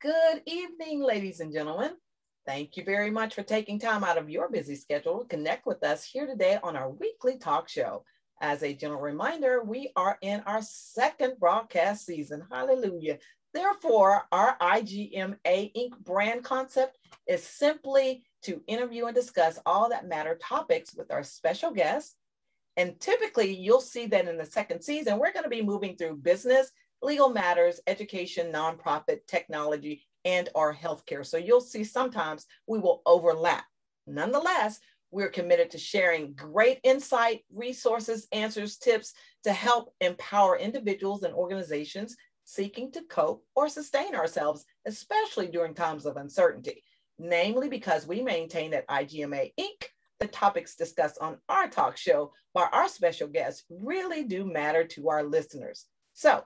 Good evening, ladies and gentlemen. Thank you very much for taking time out of your busy schedule to connect with us here today on our weekly talk show. As a general reminder, we are in our second broadcast season. Hallelujah. Therefore, our IGMA Inc. brand concept is simply to interview and discuss all that matter topics with our special guests. And typically, you'll see that in the second season, we're going to be moving through business, legal matters, education, nonprofit, technology, and our healthcare. So you'll see sometimes we will overlap. Nonetheless, we're committed to sharing great insight, resources, answers, tips to help empower individuals and organizations seeking to cope or sustain ourselves, especially during times of uncertainty. Namely, because we maintain at IGMA Inc., the topics discussed on our talk show by our special guests really do matter to our listeners. So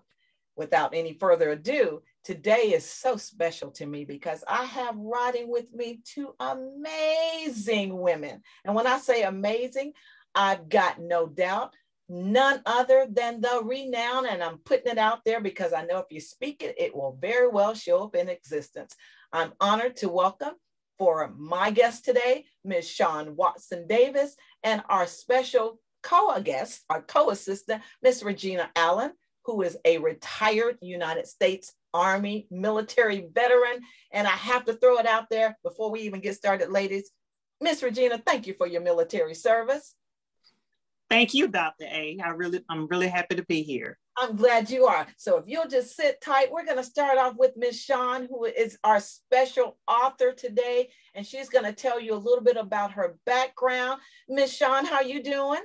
without any further ado, today is so special to me because I have riding with me two amazing women. And when I say amazing, I've got no doubt, none other than the renowned, and I'm putting it out there because I know if you speak it, it will very well show up in existence. I'm honored to welcome for my guest today, Ms. Shawn Watson Davis, and our special co-guest, our co-assistant, Ms. Regina Allen, who is a retired United States Army military veteran. And I have to throw it out there before we even get started, ladies. Ms. Regina, thank you for your military service. Thank you, Dr. A. I'm really happy to be here. I'm glad you are. So if you'll just sit tight, we're going to start off with Ms. Shawn, who is our special author today, and she's going to tell you a little bit about her background. Ms. Shawn, how are you doing?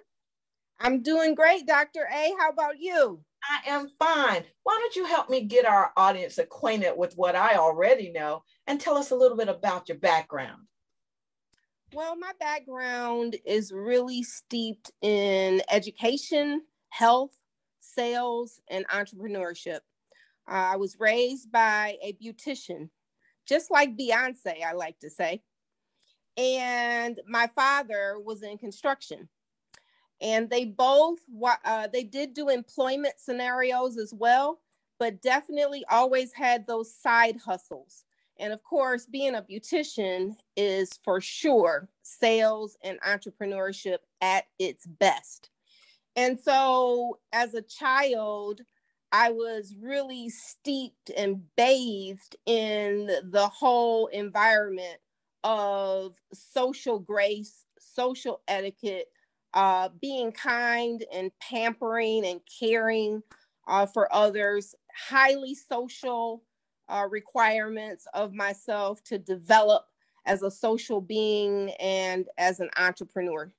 I'm doing great, Dr. A. How about you? I am fine. Why don't you help me get our audience acquainted with what I already know and tell us a little bit about your background? Well, my background is really steeped in education, health, sales, and entrepreneurship. I was raised by a beautician, just like Beyonce, I like to say. And my father was in construction. And they both, they did do employment scenarios as well, but definitely always had those side hustles. And of course, being a beautician is for sure sales and entrepreneurship at its best. And so as a child, I was really steeped and bathed in the whole environment of social grace, social etiquette, being kind and pampering and caring for others, highly social requirements of myself to develop as a social being and as an entrepreneur.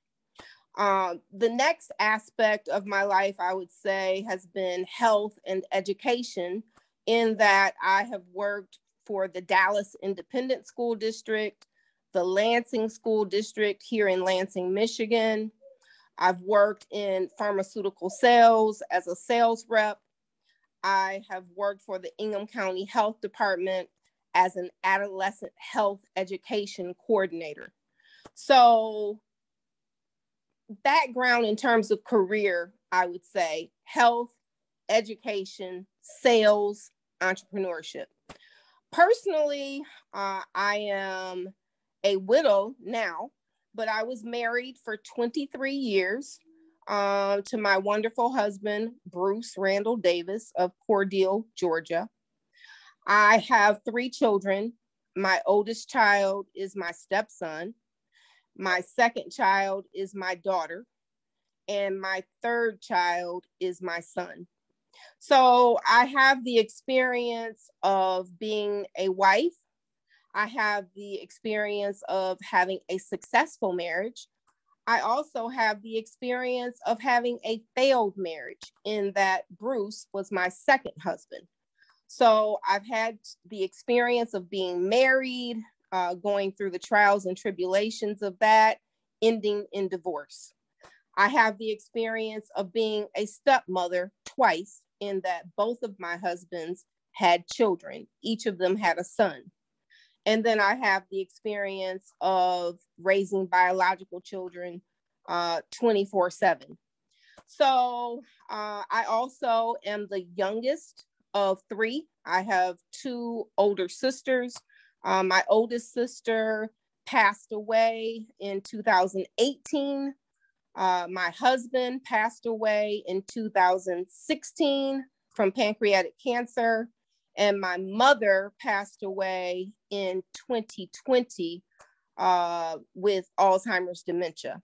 The next aspect of my life, I would say, has been health and education, in that I have worked for the Dallas Independent School District, the Lansing School District here in Lansing, Michigan. I've worked in pharmaceutical sales as a sales rep. I have worked for the Ingham County Health Department as an adolescent health education coordinator. So background in terms of career, I would say health, education, sales, entrepreneurship. Personally, I am a widow now, but I was married for 23 years. To my wonderful husband, Bruce Randall Davis of Cordell, Georgia. I have three children. My oldest child is my stepson. My second child is my daughter. And my third child is my son. So I have the experience of being a wife. I have the experience of having a successful marriage. I also have the experience of having a failed marriage, in that Bruce was my second husband. So I've had the experience of being married, going through the trials and tribulations of that, ending in divorce. I have the experience of being a stepmother twice, in that both of my husbands had children. Each of them had a son. And then I have the experience of raising biological children 24/7. So I also am the youngest of three. I have two older sisters. My oldest sister passed away in 2018. My husband passed away in 2016 from pancreatic cancer. And my mother passed away in 2020 with Alzheimer's dementia.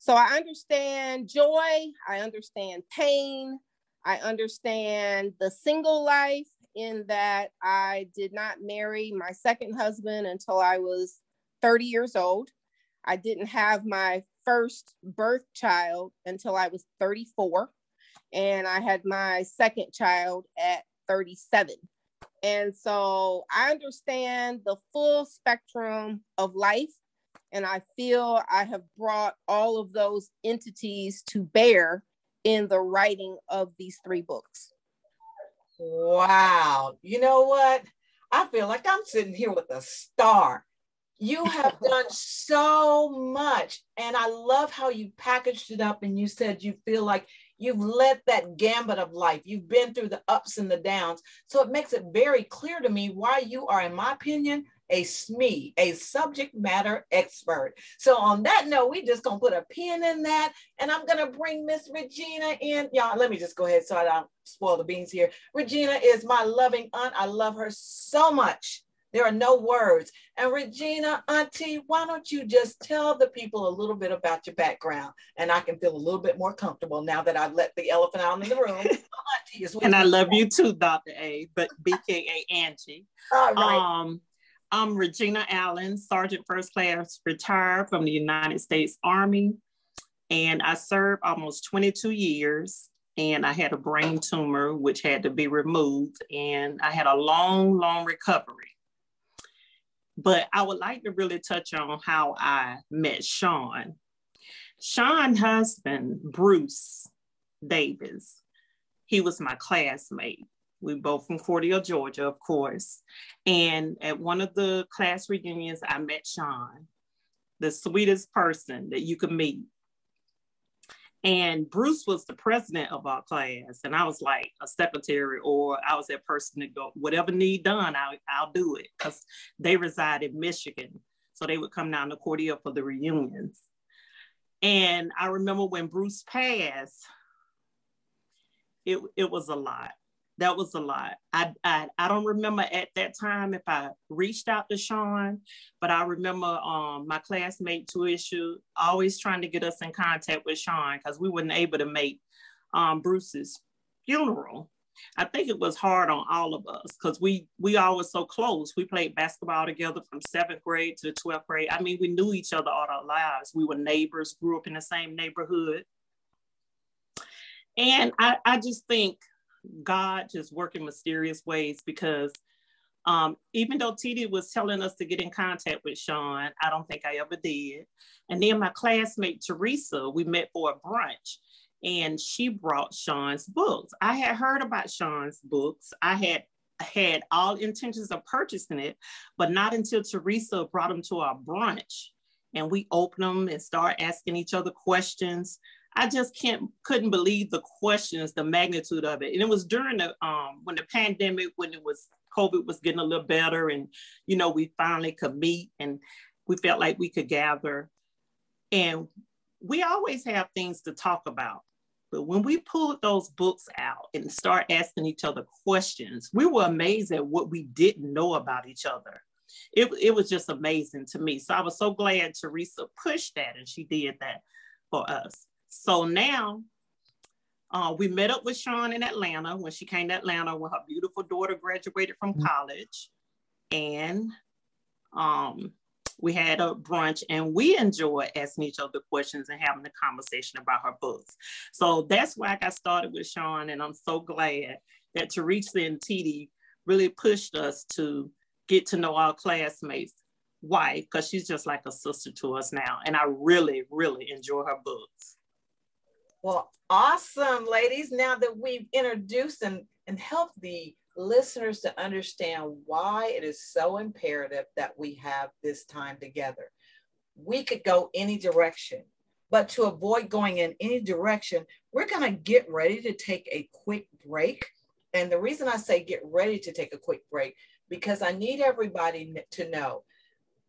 So I understand joy, I understand pain, I understand the single life in that I did not marry my second husband until I was 30 years old. I didn't have my first birth child until I was 34. And I had my second child at 37. And so I understand the full spectrum of life. And I feel I have brought all of those entities to bear in the writing of these three books. Wow. You know what? I feel like I'm sitting here with a star. You have done so much. And I love how you packaged it up and you said you feel like you've led that gambit of life. You've been through the ups and the downs. So it makes it very clear to me why you are, in my opinion, a SME, a subject matter expert. So on that note, we just gonna put a pin in that, and I'm gonna bring Miss Regina in. Y'all, let me just go ahead so I don't spoil the beans here. Regina is my loving aunt. I love her so much. There are no words. And Regina, Auntie, why don't you just tell the people a little bit about your background? And I can feel a little bit more comfortable now that I've let the elephant out in the room. Auntie is with and me. I love you too, Dr. A, but BKA Angie. All right. I'm Regina Allen, Sergeant First Class, retired from the United States Army. And I served almost 22 years. And I had a brain tumor, which had to be removed. And I had a long, long recovery. But I would like to really touch on how I met Shawn. Shawn's husband, Bruce Davis, he was my classmate. We both from Cordell, Georgia, of course. And at one of the class reunions, I met Shawn, the sweetest person that you could meet. And Bruce was the president of our class. And I was like a secretary, or I was that person to go, whatever need done, I'll do it. Because they reside in Michigan. So they would come down to Cordell for the reunions. And I remember when Bruce passed, it was a lot. That was a lot. I don't remember at that time if I reached out to Shawn, but I remember my classmate Teresa always trying to get us in contact with Shawn because we weren't able to make Bruce's funeral. I think it was hard on all of us because we all were so close. We played basketball together from 7th grade to 12th grade. I mean, we knew each other all our lives. We were neighbors, grew up in the same neighborhood. And I just think God just worked in mysterious ways because even though Titi was telling us to get in contact with Shawn, I don't think I ever did. And then my classmate, Teresa, we met for a brunch and she brought Shawn's books. I had heard about Shawn's books. I had all intentions of purchasing it, but not until Teresa brought them to our brunch and we opened them and started asking each other questions. I just couldn't believe the questions, the magnitude of it. And it was during the, when the pandemic, when it was, COVID was getting a little better and, you know, we finally could meet and we felt like we could gather. And we always have things to talk about. But when we pulled those books out and start asking each other questions, we were amazed at what we didn't know about each other. It was just amazing to me. So I was so glad Teresa pushed that and she did that for us. So now we met up with Shawn in Atlanta when she came to Atlanta when her beautiful daughter graduated from college. And we had a brunch and we enjoyed asking each other questions and having a conversation about her books. So that's why I got started with Shawn. And I'm so glad that Teresa and Titi really pushed us to get to know our classmates' wife because she's just like a sister to us now. And I really, really enjoy her books. Well, awesome, ladies. Now that we've introduced and helped the listeners to understand why it is so imperative that we have this time together, we could go any direction. But to avoid going in any direction, we're going to get ready to take a quick break. And the reason I say get ready to take a quick break, because I need everybody to know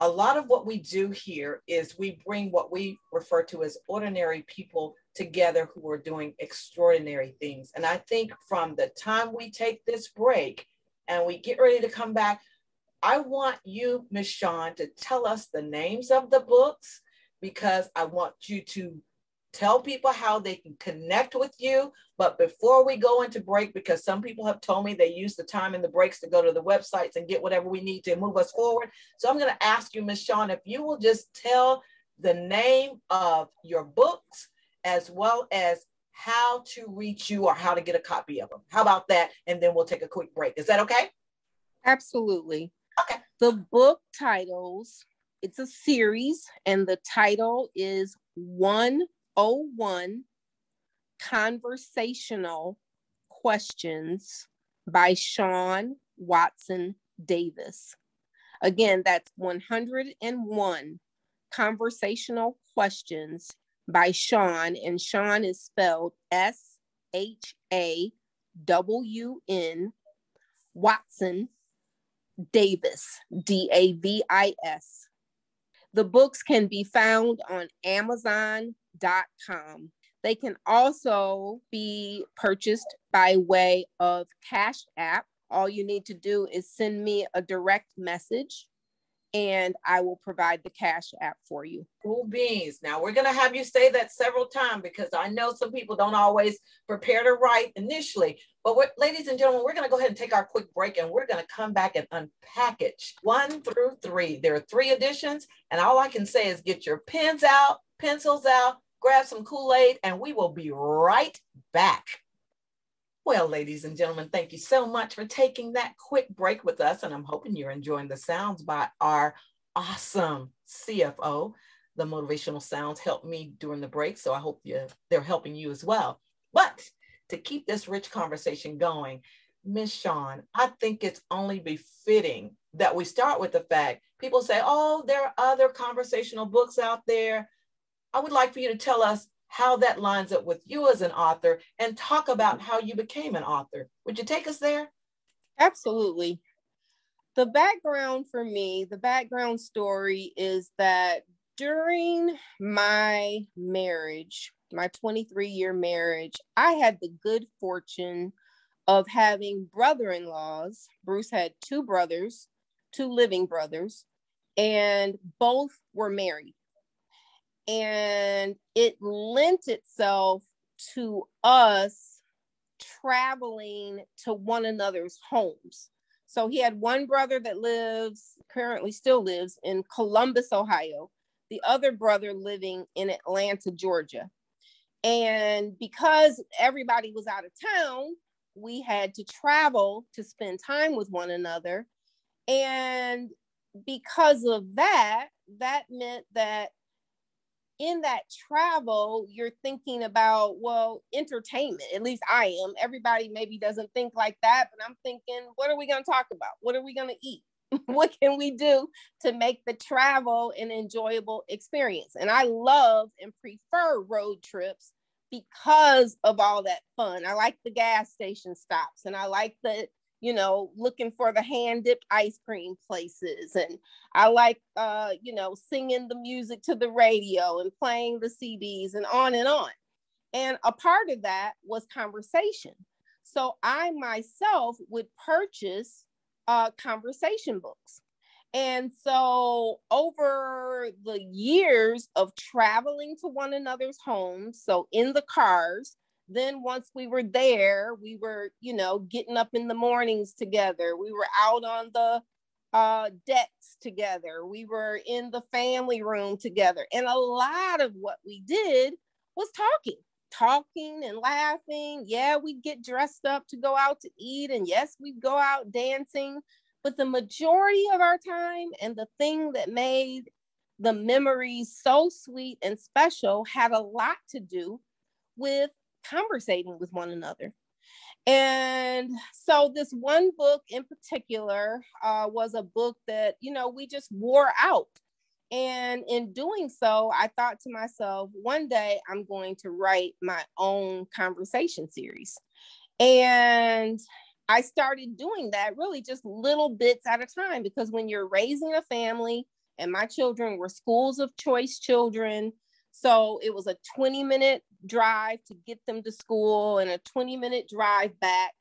a lot of what we do here is we bring what we refer to as ordinary people together who are doing extraordinary things. And I think from the time we take this break and we get ready to come back, I want you, Ms. Shawn, to tell us the names of the books, because I want you to tell people how they can connect with you. But before we go into break, because some people have told me they use the time in the breaks to go to the websites and get whatever we need to move us forward. So I'm going to ask you, Ms. Shawn, if you will just tell the name of your books, as well as how to reach you or how to get a copy of them. How about that? And then we'll take a quick break. Is that okay? Absolutely. Okay. The book titles, it's a series, and the title is 101 Conversational Questions by Shawn Watson Davis. Again, that's 101 Conversational Questions by Shawn, and Shawn is spelled S-H-A-W-N, Watson Davis, D-A-V-I-S. The books can be found on Amazon.com. They can also be purchased by way of Cash App. All you need to do is send me a direct message, and I will provide the Cash App for you. Cool beans. Now we're going to have you say that several times, because I know some people don't always prepare to write initially. But ladies and gentlemen, we're going to go ahead and take our quick break, and we're going to come back and unpackage 1 through 3. There are 3 editions, and all I can say is get your pens out, pencils out, grab some Kool-Aid, and we will be right back. Well, ladies and gentlemen, thank you so much for taking that quick break with us. And I'm hoping you're enjoying the sounds by our awesome CFO. The motivational sounds helped me during the break, so I hope they're helping you as well. But to keep this rich conversation going, Ms. Shawn, I think it's only befitting that we start with the fact people say, oh, there are other conversational books out there. I would like for you to tell us how that lines up with you as an author, and talk about how you became an author. Would you take us there? Absolutely. The background for me, the background story is that during my marriage, my 23-year marriage, I had the good fortune of having brother-in-laws. Bruce had 2 brothers, 2 living brothers, and both were married. And it lent itself to us traveling to one another's homes. So he had one brother that currently still lives in Columbus, Ohio, the other brother living in Atlanta, Georgia. And because everybody was out of town, we had to travel to spend time with one another. And because of that meant that in that travel, you're thinking about, well, entertainment, at least I am. Everybody maybe doesn't think like that, but I'm thinking, what are we going to talk about? What are we going to eat? What can we do to make the travel an enjoyable experience? And I love and prefer road trips because of all that fun. I like the gas station stops, and I like the looking for the hand-dipped ice cream places. And I like, singing the music to the radio and playing the CDs and on and on. And a part of that was conversation. So I myself would purchase conversation books. And so over the years of traveling to one another's homes, so in the cars, then once we were there, we were, getting up in the mornings together. We were out on the decks together. We were in the family room together. And a lot of what we did was talking and laughing. Yeah, we'd get dressed up to go out to eat. And yes, we'd go out dancing. But the majority of our time, and the thing that made the memories so sweet and special, had a lot to do with conversating with one another. And so this one book in particular was a book that, we just wore out. And in doing so, I thought to myself, one day I'm going to write my own conversation series. And I started doing that really just little bits at a time, because when you're raising a family, and my children were schools of choice children, so it was a 20-minute drive to get them to school and a 20-minute drive back.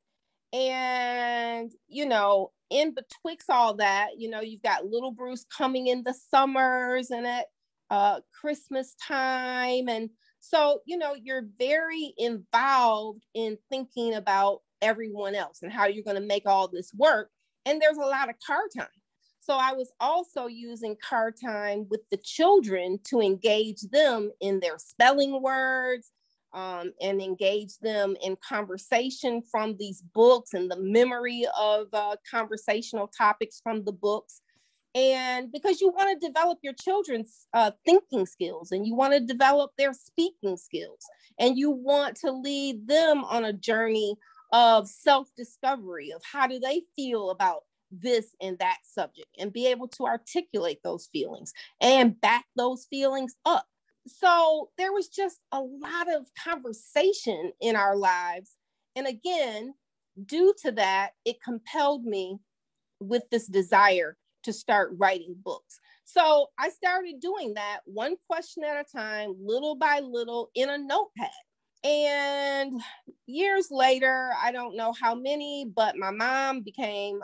And, you know, in betwixt all that, you know, you've got little Bruce coming in the summers and at Christmas time. And so, you know, you're very involved in thinking about everyone else and how you're going to make all this work. And there's a lot of car time. So I was also using car time with the children to engage them in their spelling words, and engage them in conversation from these books and the memory of conversational topics from the books. And because you want to develop your children's thinking skills, and you want to develop their speaking skills, and you want to lead them on a journey of self-discovery of how do they feel about this and that subject, and be able to articulate those feelings and back those feelings up. So there was just a lot of conversation in our lives. And again, due to that, it compelled me with this desire to start writing books. So I started doing that one question at a time, little by little, in a notepad. And years later, I don't know how many, but my mom became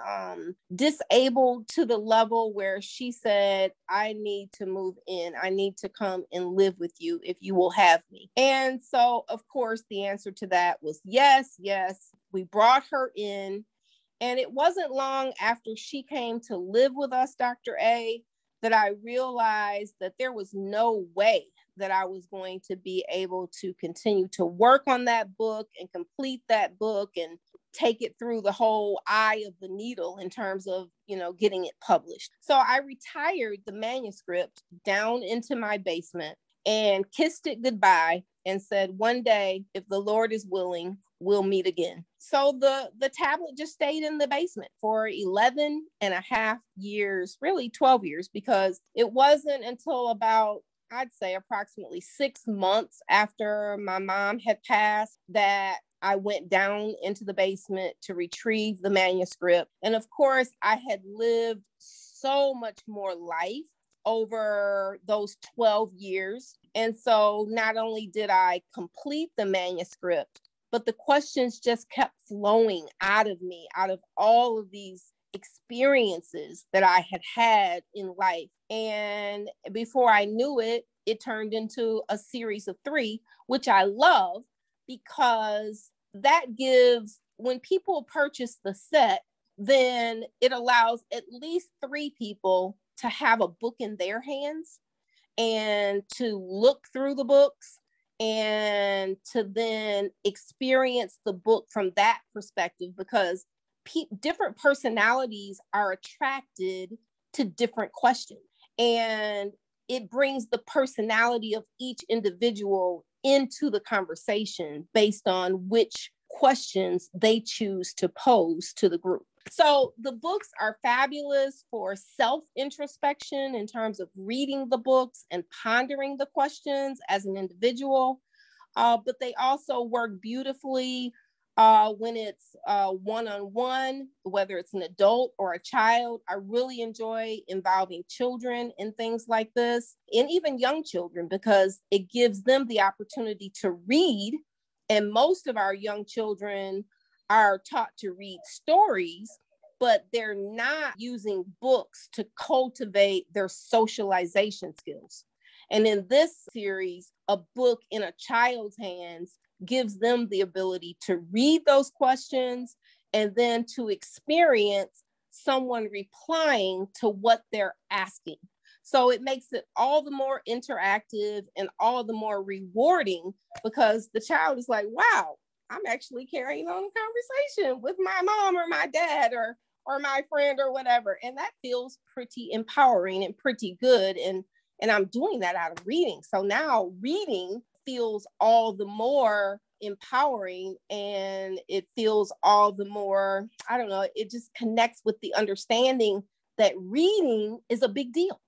disabled to the level where she said, I need to move in. I need to come and live with you if you will have me. And so, of course, the answer to that was yes, yes. We brought her in. And it wasn't long after she came to live with us, Dr. A, that I realized that there was no way that I was going to be able to continue to work on that book and complete that book and take it through the whole eye of the needle in terms of, you know, getting it published. So I retired the manuscript down into my basement and kissed it goodbye and said, one day, if the Lord is willing, we'll meet again. So the tablet just stayed in the basement for 11 and a half years, really 12 years, because it wasn't until about, I'd say approximately 6 months after my mom had passed that I went down into the basement to retrieve the manuscript. And of course, I had lived so much more life over those 12 years. And so not only did I complete the manuscript, but the questions just kept flowing out of me, out of all of these experiences that I had had in life. And before I knew it, it turned into a series of 3, which I love, because that gives, when people purchase the set, then it allows at least 3 people to have a book in their hands and to look through the books and to then experience the book from that perspective, because different personalities are attracted to different questions, and it brings the personality of each individual into the conversation based on which questions they choose to pose to the group. So the books are fabulous for self-introspection in terms of reading the books and pondering the questions as an individual, but they also work beautifully when it's one-on-one, whether it's an adult or a child. I really enjoy involving children in things like this, and even young children, because it gives them the opportunity to read. And most of our young children are taught to read stories, but they're not using books to cultivate their socialization skills. And in this series, a book in a child's hands gives them the ability to read those questions and then to experience someone replying to what they're asking. So it makes it all the more interactive and all the more rewarding, because the child is like, wow, I'm actually carrying on a conversation with my mom or my dad or my friend or whatever. And that feels pretty empowering and pretty good. And I'm doing that out of reading. So now reading feels all the more empowering, and it feels all the more, I don't know, it just connects with the understanding that reading is a big deal.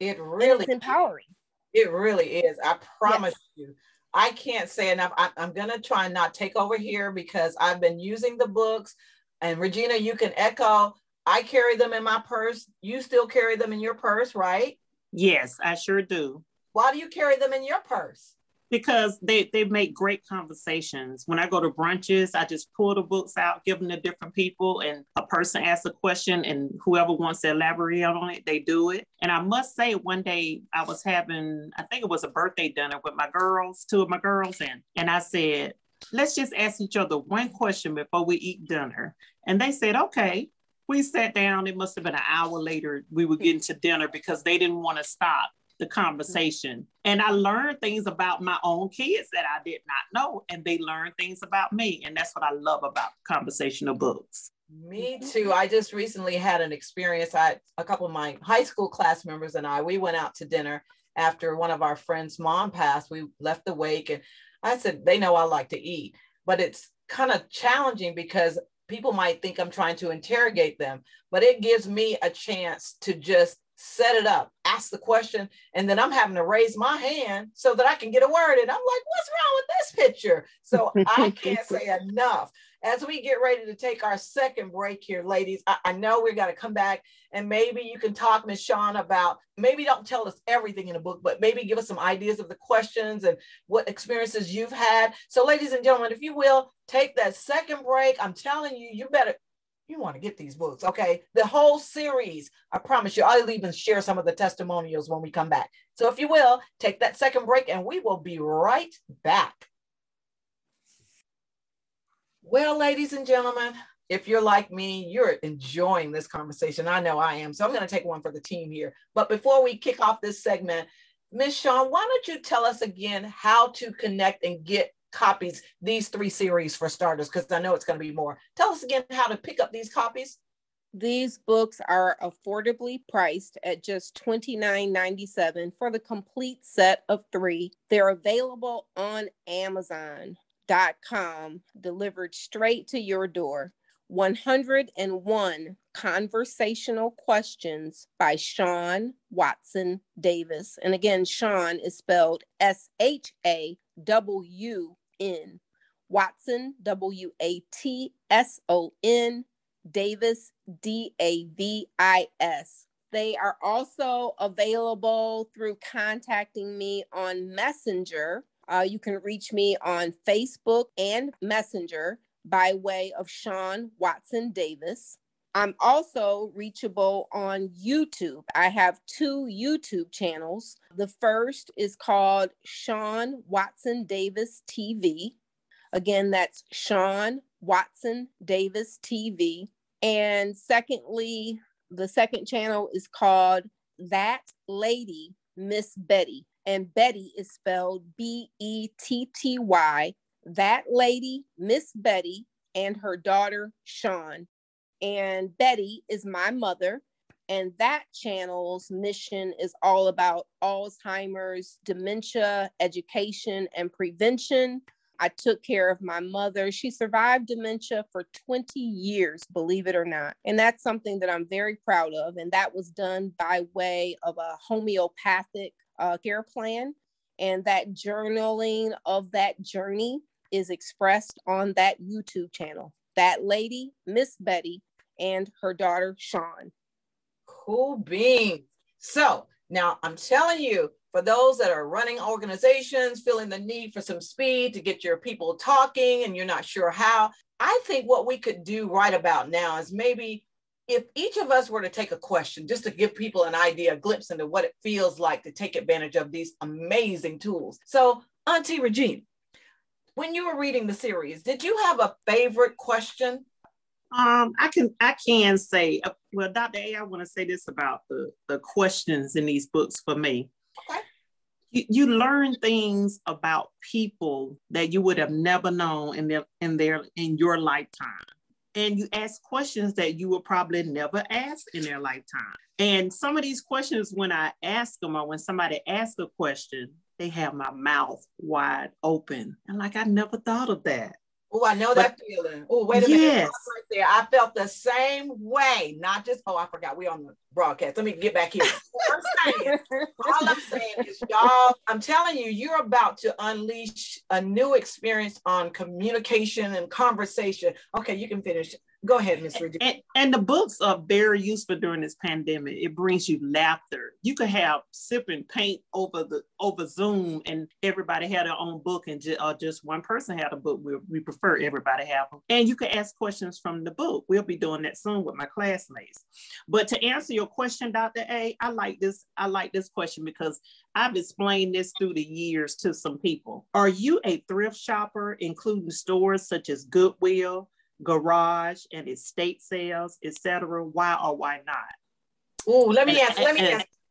It really is empowering. It really is. I promise you. I can't say enough. I'm going to try and not take over here, because I've been using the books And Regina, you can echo, I carry them in my purse. You still carry them in your purse, right? Yes, I sure do. Why do you carry them in your purse? Because they make great conversations. When I go to brunches, I just pull the books out, give them to different people, and a person asks a question and whoever wants to elaborate on it, they do it. And I must say, one day I was having, I think it was a birthday dinner with my girls, two of my girls, and I said, let's just ask each other one question before we eat dinner. And they said, okay. We sat down, it must've been an hour later, we were getting to dinner because they didn't want to stop the conversation. And I learned things about my own kids that I did not know, and they learned things about me. And that's what I love about conversational books. Me too. I just recently had an experience. A couple of my high school class members and I, we went out to dinner after one of our friends' mom passed. We left the wake, and I said, they know I like to eat, but it's kind of challenging because people might think I'm trying to interrogate them, but it gives me a chance to just set it up, ask the question, and then I'm having to raise my hand so that I can get a word in. I'm like, what's wrong with this picture? So I can't say enough. As we get ready to take our second break here, ladies, I know we've got to come back, and maybe you can talk, Ms. Shawn, about, maybe don't tell us everything in the book, but maybe give us some ideas of the questions and what experiences you've had. So ladies and gentlemen, if you will, take that second break. I'm telling you, you want to get these books, okay? The whole series, I promise you, I'll even share some of the testimonials when we come back. So if you will, take that second break and we will be right back. Well, ladies and gentlemen, if you're like me, you're enjoying this conversation. I know I am, so I'm going to take one for the team here. But before we kick off this segment, Ms. Shawn, why don't you tell us again how to connect and get copies, these three series for starters, because I know it's going to be more. Tell us again how to pick up these copies. These books are affordably priced at just $29.97 for the complete set of three. They're available on Amazon.com, delivered straight to your door. 101 Conversational Questions by Shawn Watson Davis. And again, Shawn is spelled S-H-A-W-N. Watson, W-A-T-S-O-N, Davis, D-A-V-I-S. They are also available through contacting me on Messenger. You can reach me on Facebook and Messenger by way of Shawn Watson Davis. I'm also reachable on YouTube. I have two YouTube channels. The first is called Sean Watson Davis TV. Again, that's Sean Watson Davis TV. And secondly, the second channel is called That Lady Miss Betty. And Betty is spelled B-E-T-T-Y. That Lady Miss Betty and her daughter, Shawn. And Betty is my mother. And that channel's mission is all about Alzheimer's, dementia, education, and prevention. I took care of my mother. She survived dementia for 20 years, believe it or not. And that's something that I'm very proud of. And that was done by way of a homeopathic care plan. And that journaling of that journey is expressed on that YouTube channel, That Lady Miss Betty and her daughter, Shawn. Cool beans. So now I'm telling you, for those that are running organizations, feeling the need for some speed to get your people talking and you're not sure how, I think what we could do right about now is maybe if each of us were to take a question, just to give people an idea, a glimpse into what it feels like to take advantage of these amazing tools. So Auntie Regina, when you were reading the series, did you have a favorite question? I can say, well, Dr. A, I want to say this about the questions in these books for me. Okay. You learn things about people that you would have never known in your lifetime. And you ask questions that you would probably never ask in their lifetime. And some of these questions, when I ask them or when somebody asks a question, they have my mouth wide open. And like, I never thought of that. Oh, I know that feeling. Oh, wait a minute. Right there. I felt the same way. Not just, I forgot we're on the broadcast. Let me get back here. All I'm saying is, y'all, I'm telling you, you're about to unleash a new experience on communication and conversation. Okay, you can finish. Go ahead, Ms. Regina. And the books are very useful during this pandemic. It brings you laughter. You could have sipping paint over Zoom, and everybody had their own book, and just one person had a book. We prefer everybody have them. And you could ask questions from the book. We'll be doing that soon with my classmates. But to answer your question, Dr. A, I like this question because I've explained this through the years to some people. Are you a thrift shopper, including stores such as Goodwill, garage and estate sales, etc.? Why or why not? Oh, let me ask.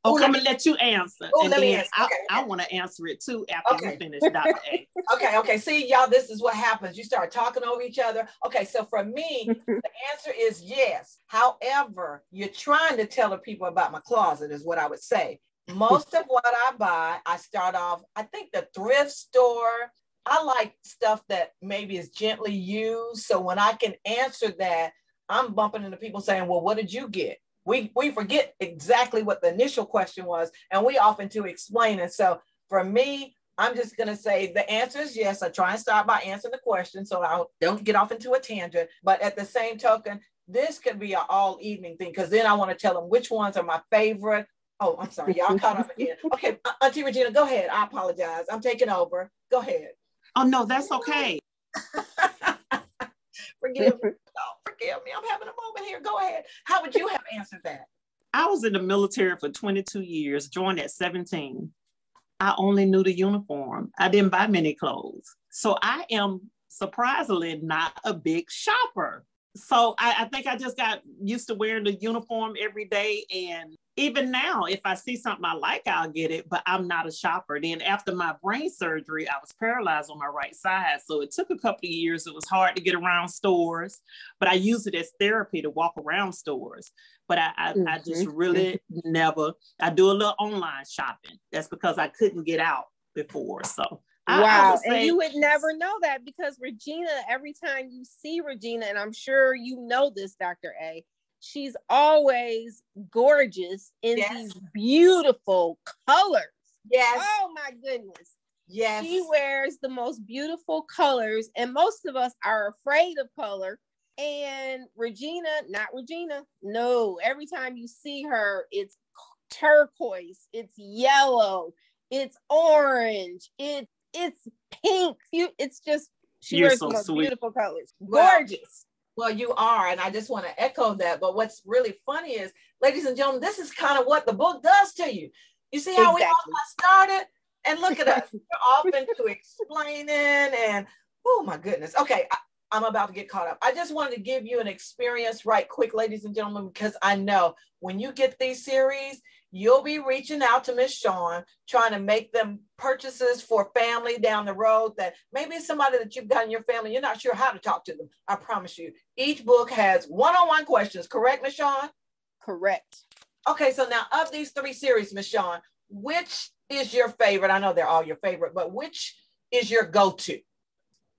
Oh, I'm gonna let you answer. Oh, let me ask. Okay. I want to answer it too after you finish, Dr. A. Okay. See, y'all, this is what happens. You start talking over each other. Okay, so for me, the answer is yes. However, you're trying to tell the people about my closet, is what I would say. Most of what I buy, I start off, I think the thrift store. I like stuff that maybe is gently used. So when I can answer that, I'm bumping into people saying, well, what did you get? We forget exactly what the initial question was, and we often do explain it. So for me, I'm just going to say the answer is yes. I try and start by answering the question so I don't get off into a tangent. But at the same token, this could be an all evening thing, because then I want to tell them which ones are my favorite. Oh, I'm sorry. Y'all caught up again. Okay, Auntie Regina, go ahead. I apologize. I'm taking over. Go ahead. Oh, no, that's okay. Forgive me. Oh, forgive me. I'm having a moment here. Go ahead. How would you have answered that? I was in the military for 22 years, joined at 17. I only knew the uniform. I didn't buy many clothes. So I am surprisingly not a big shopper. So I think I just got used to wearing the uniform every day. And even now, if I see something I like, I'll get it, but I'm not a shopper. Then after my brain surgery, I was paralyzed on my right side. So it took a couple of years. It was hard to get around stores, but I use it as therapy to walk around stores. But I just really never, I do a little online shopping. That's because I couldn't get out before, so. Wow. And you would never know that, because Regina, every time you see Regina, and I'm sure you know this, Dr. A, she's always gorgeous in these beautiful colors. Yes. Oh my goodness. Yes. She wears the most beautiful colors, and most of us are afraid of color. And Regina, not Regina. No, every time you see her, it's turquoise, it's yellow, it's orange, it's pink. It's just, she wears the most beautiful colors. Gorgeous. Well, you are. And I just want to echo that. But what's really funny is, ladies and gentlemen, this is kind of what the book does to you. You see how we all got started? And look at us. We're off into explaining and, oh my goodness. Okay. I'm about to get caught up. I just wanted to give you an experience right quick, ladies and gentlemen, because I know when you get these series, you'll be reaching out to Miss Shawn, trying to make them purchases for family down the road that maybe somebody that you've got in your family, you're not sure how to talk to them. I promise you, each book has one-on-one questions, correct, Miss Shawn? Correct. Okay, so now of these three series, Miss Shawn, which is your favorite? I know they're all your favorite, but which is your go-to?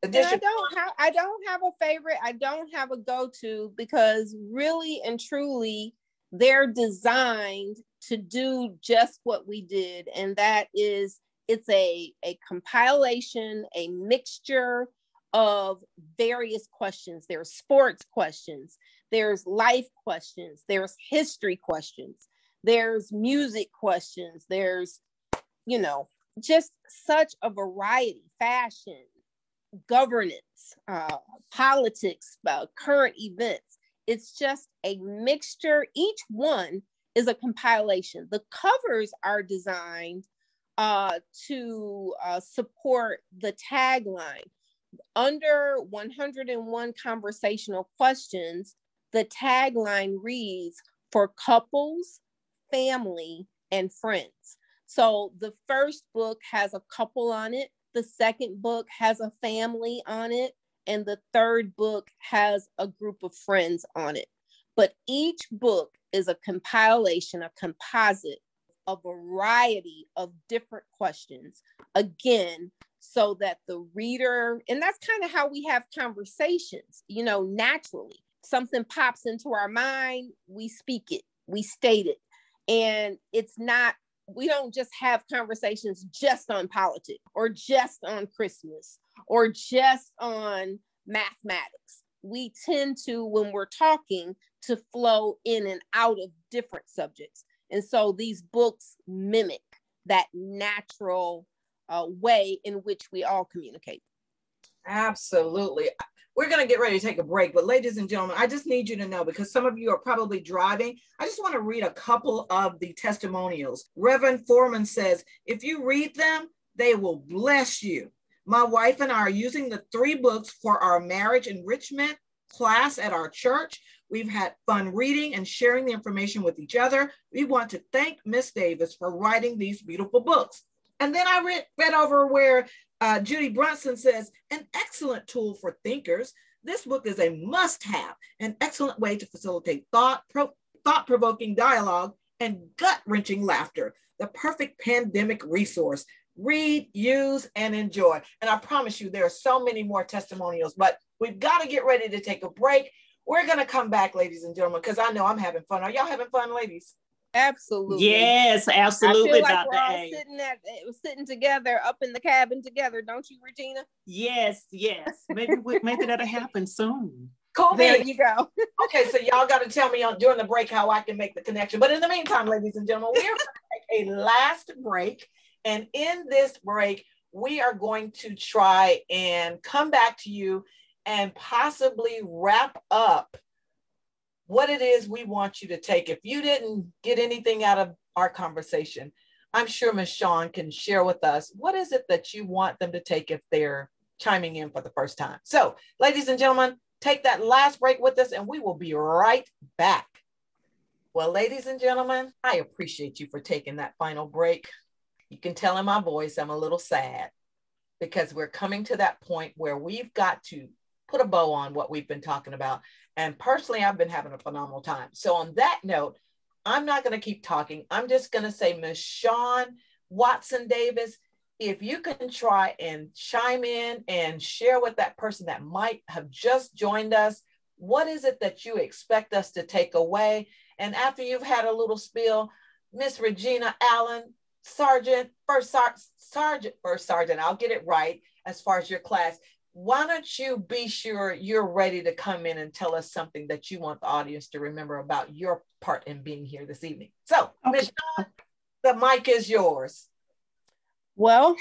I don't have a favorite. I don't have a go-to, because really and truly, they're designed to do just what we did. And that is, it's a compilation, a mixture of various questions. There's sports questions, there's life questions, there's history questions, there's music questions, there's, you know, just such a variety, fashion, governance, politics, current events. It's just a mixture. Each one is a compilation. The covers are designed to support the tagline. Under 101 Conversational Questions, the tagline reads, for couples, family, and friends. So the first book has a couple on it. The second book has a family on it, and the third book has a group of friends on it. But each book is a compilation, a composite, a variety of different questions, again, so that the reader, and that's kind of how we have conversations, you know, naturally. Something pops into our mind, we speak it, we state it. And it's not, we don't just have conversations just on politics or just on Christmas or just on mathematics. we tend to, when we're talking, to flow in and out of different subjects. And so these books mimic that natural way in which we all communicate. Absolutely. We're going to get ready to take a break, but ladies and gentlemen, I just need you to know, because some of you are probably driving, I just want to read a couple of the testimonials. Reverend Foreman says, if you read them, they will bless you. My wife and I are using the 3 books for our marriage enrichment class at our church. We've had fun reading and sharing the information with each other. We want to thank Miss Davis for writing these beautiful books. And then I read over where Judy Brunson says, an excellent tool for thinkers. This book is a must-have, an excellent way to facilitate thought-provoking dialogue and gut-wrenching laughter. The perfect pandemic resource. Read, use, and enjoy. And I promise you, there are so many more testimonials, but we've got to get ready to take a break. We're going to come back, ladies and gentlemen, because I know I'm having fun. Are y'all having fun, ladies? Absolutely. Yes, absolutely. I feel like Dr. we're all sitting together up in the cabin together, don't you, Regina? Yes, yes. Maybe that'll happen soon. Cool. There you go. Okay, so y'all got to tell me during the break how I can make the connection. But in the meantime, ladies and gentlemen, we're going to take a last break. And in this break, we are going to try and come back to you and possibly wrap up what it is we want you to take. If you didn't get anything out of our conversation, I'm sure Ms. Shawn can share with us, what is it that you want them to take if they're chiming in for the first time? So, ladies and gentlemen, take that last break with us and we will be right back. Well, ladies and gentlemen, I appreciate you for taking that final break. You can tell in my voice, I'm a little sad because we're coming to that point where we've got to put a bow on what we've been talking about. And personally, I've been having a phenomenal time. So on that note, I'm not going to keep talking. I'm just going to say, Ms. Shawn Watson Davis, if you can try and chime in and share with that person that might have just joined us, what is it that you expect us to take away? And after you've had a little spiel, Miss Regina Allen, First Sergeant, I'll get it right as far as your class. Why don't you be sure you're ready to come in and tell us something that you want the audience to remember about your part in being here this evening? So, okay. Ms. Shawn, the mic is yours. Well,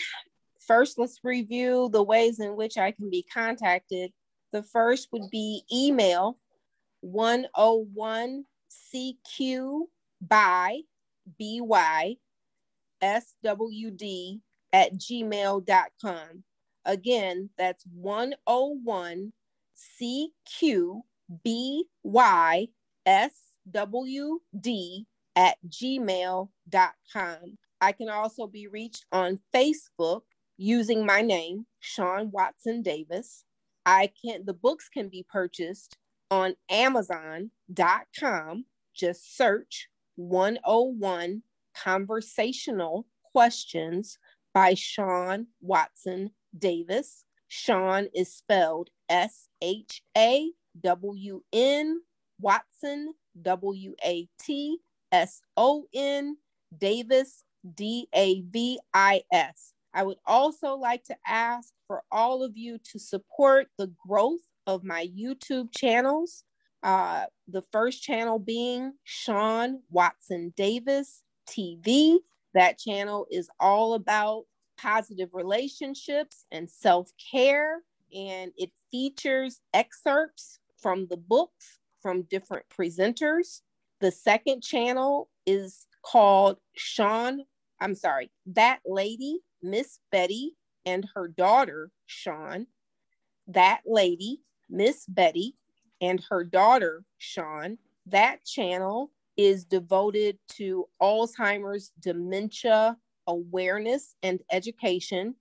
first, let's review the ways in which I can be contacted. The first would be email 101cqbyswd@gmail.com. Again, that's 101cqbyswd@gmail.com. I can also be reached on Facebook using my name, Shawn Watson Davis. The books can be purchased on Amazon.com. Just search 101 Conversational Questions by Shawn Watson Davis. Shawn is spelled SHAWN, Watson, WATSON, Davis, DAVIS. I would also like to ask for all of you to support the growth of my YouTube channels. The first channel being Shawn Watson Davis TV. That channel is all about positive relationships and self-care, and it features excerpts from the books from different presenters. The second channel is called That Lady Miss Betty and Her Daughter, Shawn. That Lady Miss Betty and Her Daughter, Shawn. That channel is devoted to Alzheimer's dementia awareness and education.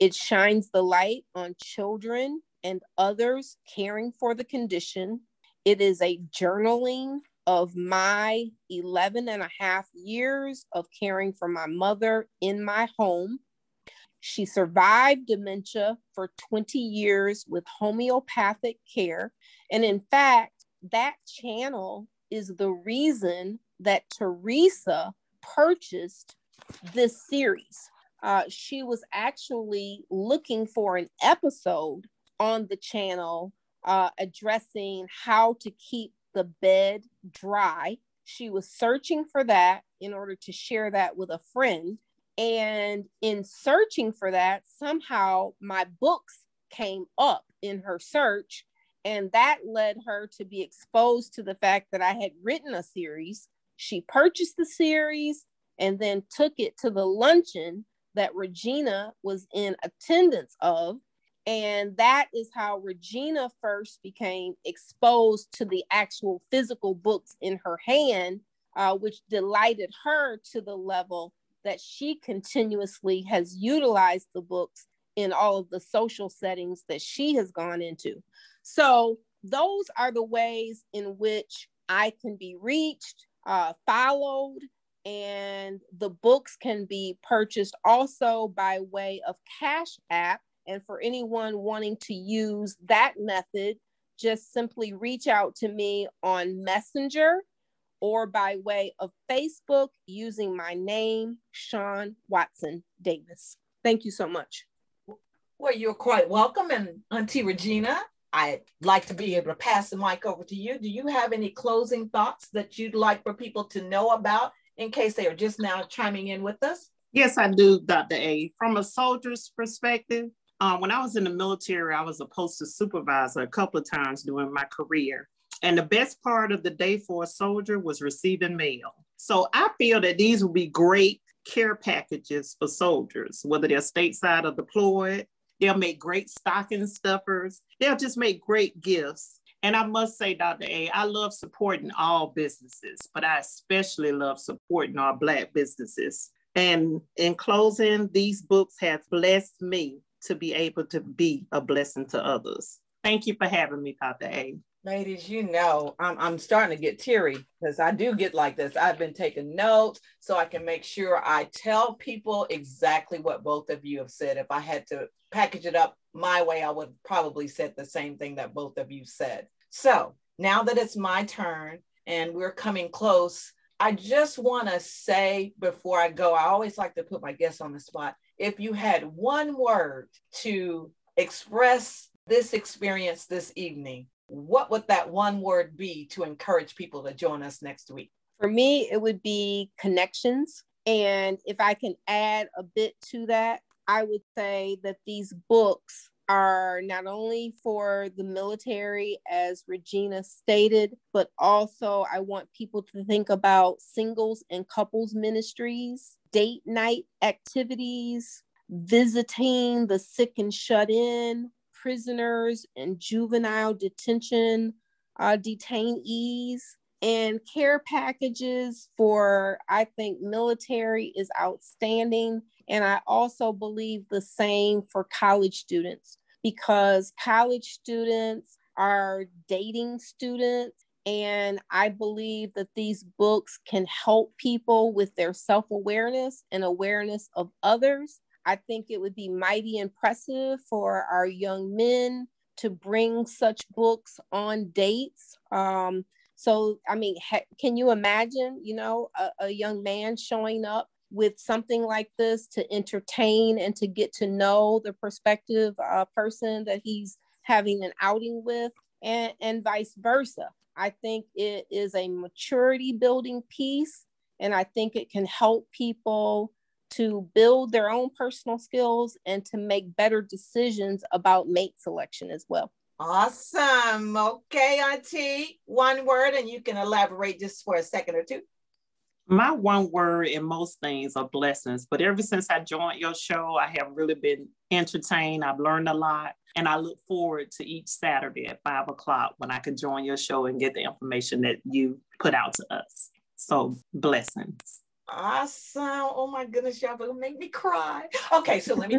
It shines the light on children and others caring for the condition. It is a journaling of my 11 and a half years of caring for my mother in my home. She survived dementia for 20 years with homeopathic care. And in fact, that channel is the reason that Teresa purchased this series. She was actually looking for an episode on the channel addressing how to keep the bed dry. She was searching for that in order to share that with a friend. And in searching for that, somehow my books came up in her search. And that led her to be exposed to the fact that I had written a series. She purchased the series and then took it to the luncheon that Regina was in attendance of. And that is how Regina first became exposed to the actual physical books in her hand, which delighted her to the level that she continuously has utilized the books in all of the social settings that she has gone into. So those are the ways in which I can be reached, followed, and the books can be purchased also by way of Cash App. And for anyone wanting to use that method, just simply reach out to me on Messenger or by way of Facebook using my name, Shawn Watson Davis. Thank you so much. Well, you're quite welcome. And Auntie Regina, I'd like to be able to pass the mic over to you. Do you have any closing thoughts that you'd like for people to know about in case they are just now chiming in with us? Yes, I do, Dr. A. From a soldier's perspective, when I was in the military, I was a postal supervisor a couple of times during my career. And the best part of the day for a soldier was receiving mail. So I feel that these will be great care packages for soldiers, whether they're stateside or deployed. They'll make great stocking stuffers. They'll just make great gifts. And I must say, Dr. A, I love supporting all businesses, but I especially love supporting our Black businesses. And in closing, these books have blessed me to be able to be a blessing to others. Thank you for having me, Dr. A. Ladies, you know, I'm starting to get teary because I do get like this. I've been taking notes so I can make sure I tell people exactly what both of you have said. If I had to package it up my way, I would probably said the same thing that both of you said. So now that it's my turn and we're coming close, I just want to say before I go, I always like to put my guests on the spot. If you had one word to express this experience this evening, what would that one word be to encourage people to join us next week? For me, it would be connections. And if I can add a bit to that, I would say that these books are not only for the military, as Regina stated, but also I want people to think about singles and couples ministries, date night activities, visiting the sick and shut in, prisoners and juvenile detention detainees, and care packages for, I think, military is outstanding. And I also believe the same for college students, because college students are dating students. And I believe that these books can help people with their self-awareness and awareness of others. I think it would be mighty impressive for our young men to bring such books on dates. Can you imagine, a young man showing up with something like this to entertain and to get to know the prospective person that he's having an outing with, and vice versa. I think it is a maturity building piece, and I think it can help people to build their own personal skills and to make better decisions about mate selection as well. Awesome. Okay, Auntie, one word, and you can elaborate just for a second or two. My one word in most things are blessings, but ever since I joined your show, I have really been entertained. I've learned a lot, and I look forward to each Saturday at 5:00 when I can join your show and get the information that you put out to us. So blessings. Awesome. Oh my goodness, y'all will make me cry. Okay, so let me,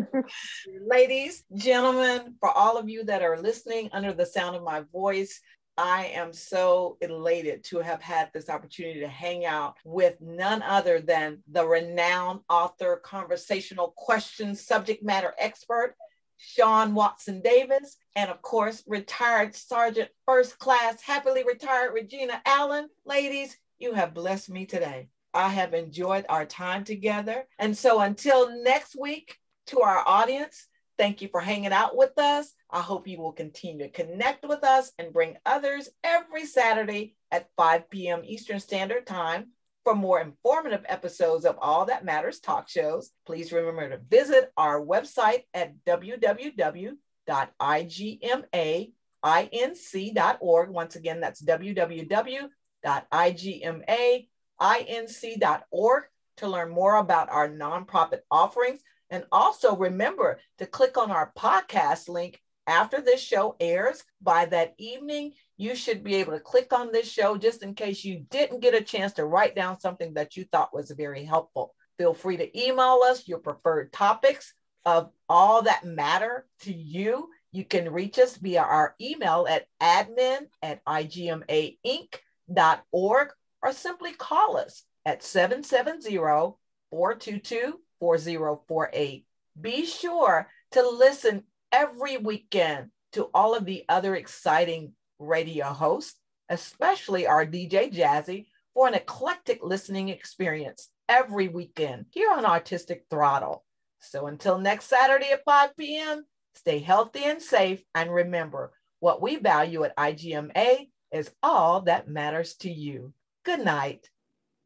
ladies, gentlemen, for all of you that are listening under the sound of my voice, I am so elated to have had this opportunity to hang out with none other than the renowned author, conversational questions, subject matter expert, Shawn Watson Davis, and of course, retired Sergeant First Class, happily retired Regina Allen. Ladies, you have blessed me today. I have enjoyed our time together. And so until next week, to our audience, Thank you for hanging out with us. I hope you will continue to connect with us and bring others every Saturday at 5 p.m. Eastern Standard Time for more informative episodes of All That Matters talk shows. Please remember to visit our website at www.igmainc.org. Once again, that's www.igmainc.org to learn more about our nonprofit offerings. And also remember to click on our podcast link after this show airs. By that evening, you should be able to click on this show just in case you didn't get a chance to write down something that you thought was very helpful. Feel free to email us your preferred topics of all that matter to you. You can reach us via our email at admin@igmainc.org or simply call us at 770-422-4048. Be sure to listen every weekend to all of the other exciting radio hosts, especially our DJ Jazzy, for an eclectic listening experience every weekend here on Artistic Throttle. So until next Saturday at 5 p.m., stay healthy and safe, and remember, what we value at IGMA is all that matters to you. Good night.